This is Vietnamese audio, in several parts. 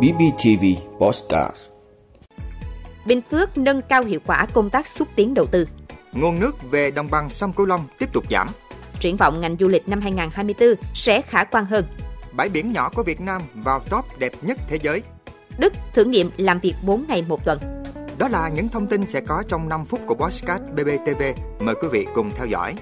BBTV Podcast. Bình Phước nâng cao hiệu quả công tác xúc tiến đầu tư. Nguồn nước về đồng bằng sông Cửu Long tiếp tục giảm. Triển vọng ngành du lịch năm 2024 sẽ khả quan hơn. Bãi biển nhỏ của Việt Nam vào top đẹp nhất thế giới. Đức thử nghiệm làm việc 4 ngày một tuần. Đó là những thông tin sẽ có trong 5 phút của podcast BBTV. Mời quý vị cùng theo dõi.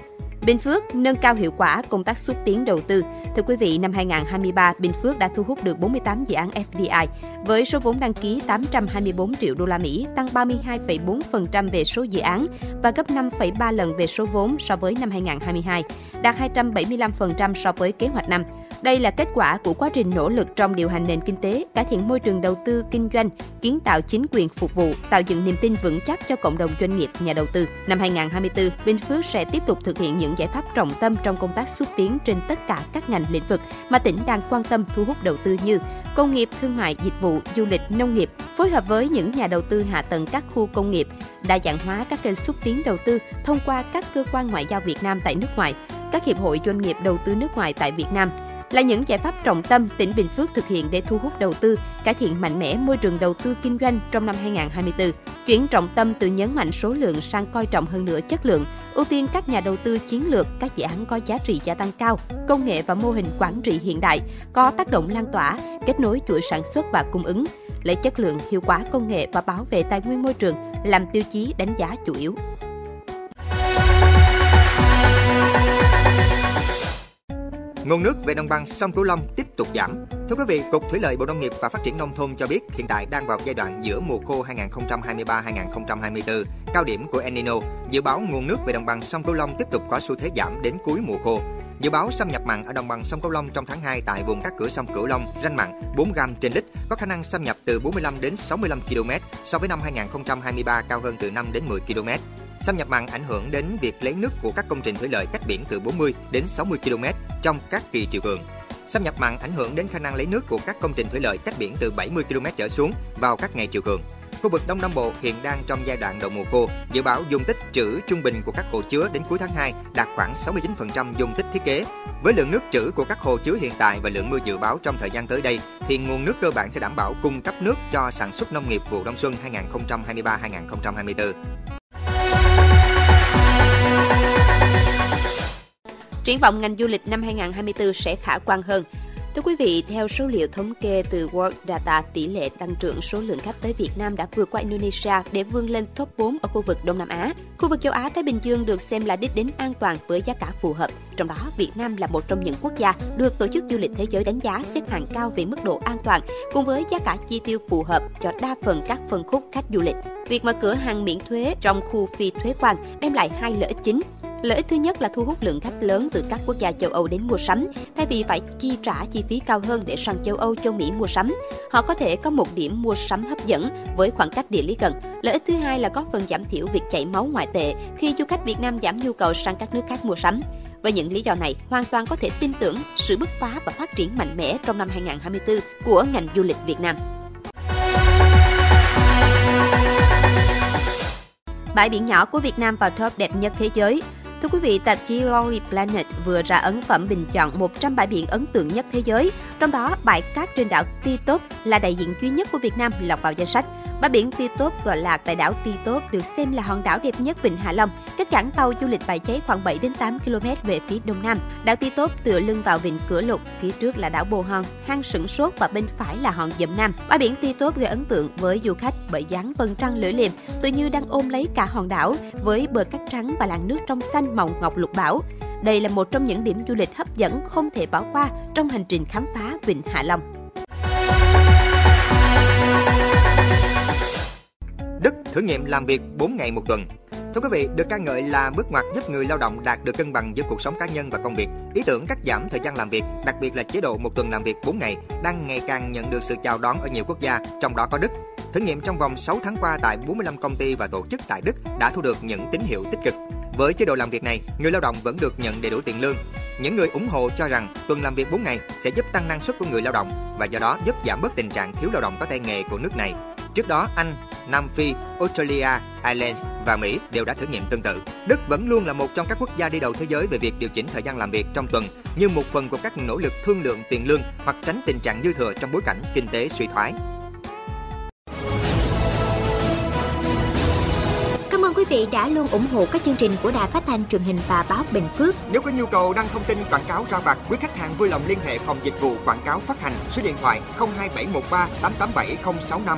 Bình Phước nâng cao hiệu quả công tác xúc tiến đầu tư. Thưa quý vị, năm 2023, Bình Phước đã thu hút được 48 dự án FDI với số vốn đăng ký 824 triệu đô la Mỹ, tăng 32,4% về số dự án và gấp 5,3 lần về số vốn so với năm 2022, đạt 275% so với kế hoạch năm. Đây là kết quả của quá trình nỗ lực trong điều hành nền kinh tế, cải thiện môi trường đầu tư kinh doanh, kiến tạo chính quyền phục vụ, tạo dựng niềm tin vững chắc cho cộng đồng doanh nghiệp, nhà đầu tư. Năm 2024, Bình Phước sẽ tiếp tục thực hiện những giải pháp trọng tâm trong công tác xúc tiến trên tất cả các ngành lĩnh vực mà tỉnh đang quan tâm thu hút đầu tư như công nghiệp, thương mại, dịch vụ, du lịch, nông nghiệp, phối hợp với những nhà đầu tư hạ tầng các khu công nghiệp, đa dạng hóa các kênh xúc tiến đầu tư thông qua các cơ quan ngoại giao Việt Nam tại nước ngoài, các hiệp hội doanh nghiệp đầu tư nước ngoài tại Việt Nam. Là những giải pháp trọng tâm tỉnh Bình Phước thực hiện để thu hút đầu tư, cải thiện mạnh mẽ môi trường đầu tư kinh doanh trong năm 2024, chuyển trọng tâm từ nhấn mạnh số lượng sang coi trọng hơn nữa chất lượng, ưu tiên các nhà đầu tư chiến lược, các dự án có giá trị gia tăng cao, công nghệ và mô hình quản trị hiện đại, có tác động lan tỏa, kết nối chuỗi sản xuất và cung ứng, lấy chất lượng, hiệu quả công nghệ và bảo vệ tài nguyên môi trường làm tiêu chí đánh giá chủ yếu. Nguồn nước về đồng bằng sông Cửu Long tiếp tục giảm. Thưa quý vị, Cục Thủy lợi Bộ Nông nghiệp và Phát triển Nông thôn cho biết hiện tại đang vào giai đoạn giữa mùa khô 2023-2024, cao điểm của El Niño. Dự báo nguồn nước về đồng bằng sông Cửu Long tiếp tục có xu thế giảm đến cuối mùa khô. Dự báo xâm nhập mặn ở đồng bằng sông Cửu Long trong tháng 2 tại vùng các cửa sông Cửu Long, ranh mặn 4 gram trên lít, có khả năng xâm nhập từ 45 đến 65 km, so với năm 2023 cao hơn từ 5 đến 10 km. Xâm nhập mặn ảnh hưởng đến việc lấy nước của các công trình thủy lợi cách biển từ 40 đến 60 km trong các kỳ triều cường. Xâm nhập mặn ảnh hưởng đến khả năng lấy nước của các công trình thủy lợi cách biển từ 70 km trở xuống vào các ngày triều cường. Khu vực Đông Nam Bộ hiện đang trong giai đoạn đầu mùa khô, dự báo dung tích trữ trung bình của các hồ chứa đến cuối tháng 2 đạt khoảng 69% dung tích thiết kế. Với lượng nước trữ của các hồ chứa hiện tại và lượng mưa dự báo trong thời gian tới đây, thì nguồn nước cơ bản sẽ đảm bảo cung cấp nước cho sản xuất nông nghiệp vụ đông xuân 2023-2024. Triển vọng ngành du lịch năm 2024 sẽ khả quan hơn. Thưa quý vị, theo số liệu thống kê từ World Data, tỷ lệ tăng trưởng số lượng khách tới Việt Nam đã vượt qua Indonesia để vươn lên top 4 ở khu vực Đông Nam Á. Khu vực châu Á-Thái Bình Dương được xem là đích đến an toàn với giá cả phù hợp. Trong đó, Việt Nam là một trong những quốc gia được Tổ chức Du lịch Thế giới đánh giá xếp hạng cao về mức độ an toàn, cùng với giá cả chi tiêu phù hợp cho đa phần các phân khúc khách du lịch. Việc mở cửa hàng miễn thuế trong khu phi thuế quan đem lại hai lợi ích chính. Lợi ích thứ nhất là thu hút lượng khách lớn từ các quốc gia châu Âu đến mua sắm, thay vì phải chi trả chi phí cao hơn để sang châu Âu, châu Mỹ mua sắm. Họ có thể có một điểm mua sắm hấp dẫn với khoảng cách địa lý gần. Lợi ích thứ hai là có phần giảm thiểu việc chảy máu ngoại tệ khi du khách Việt Nam giảm nhu cầu sang các nước khác mua sắm. Với những lý do này, hoàn toàn có thể tin tưởng sự bứt phá và phát triển mạnh mẽ trong năm 2024 của ngành du lịch Việt Nam. Bãi biển nhỏ của Việt Nam vào top đẹp nhất thế giới. Thưa quý vị, tạp chí Lonely Planet vừa ra ấn phẩm bình chọn 100 bãi biển ấn tượng nhất thế giới, trong đó bãi cát trên đảo Ti Tốp là đại diện duy nhất của Việt Nam lọt vào danh sách. Bãi biển Ti Tốp tọa lạc tại đảo Ti Tốp được xem là hòn đảo đẹp nhất Vịnh Hạ Long, cách cảng tàu du lịch bãi cháy khoảng 7 đến 8 km về phía đông nam. Đảo Ti Tốp tựa lưng vào Vịnh Cửa Lục, phía trước là đảo Bồ Hòn, hang Sửng Sốt và bên phải là Hòn Dầm Nam. Bãi biển Ti Tốp gây ấn tượng với du khách bởi dáng vầng trăng lưỡi liềm tự như đang ôm lấy cả hòn đảo với bờ cát trắng và làn nước trong xanh màu ngọc lục bảo. Đây là một trong những điểm du lịch hấp dẫn không thể bỏ qua trong hành trình khám phá Vịnh Hạ Long. Thử nghiệm làm việc 4 ngày một tuần. Thưa quý vị, được ca ngợi là bước ngoặt giúp người lao động đạt được cân bằng giữa cuộc sống cá nhân và công việc. Ý tưởng cắt giảm thời gian làm việc, đặc biệt là chế độ một tuần làm việc 4 ngày, đang ngày càng nhận được sự chào đón ở nhiều quốc gia, trong đó có Đức. Thử nghiệm trong vòng 6 tháng qua tại 45 công ty và tổ chức tại Đức đã thu được những tín hiệu tích cực. Với chế độ làm việc này, người lao động vẫn được nhận đầy đủ tiền lương. Những người ủng hộ cho rằng tuần làm việc 4 ngày sẽ giúp tăng năng suất của người lao động và do đó giúp giảm bớt tình trạng thiếu lao động có tay nghề của nước này. Trước đó, Anh, Nam Phi, Australia, Ireland và Mỹ đều đã thử nghiệm tương tự. Đức vẫn luôn là một trong các quốc gia đi đầu thế giới về việc điều chỉnh thời gian làm việc trong tuần như một phần của các nỗ lực thương lượng tiền lương hoặc tránh tình trạng dư thừa trong bối cảnh kinh tế suy thoái. Cảm ơn quý vị đã luôn ủng hộ các chương trình của Đài Phát thanh Truyền hình và Báo Bình Phước. Nếu có nhu cầu đăng thông tin quảng cáo ra vặt, quý khách hàng vui lòng liên hệ phòng dịch vụ quảng cáo phát hành số điện thoại 02713 887065.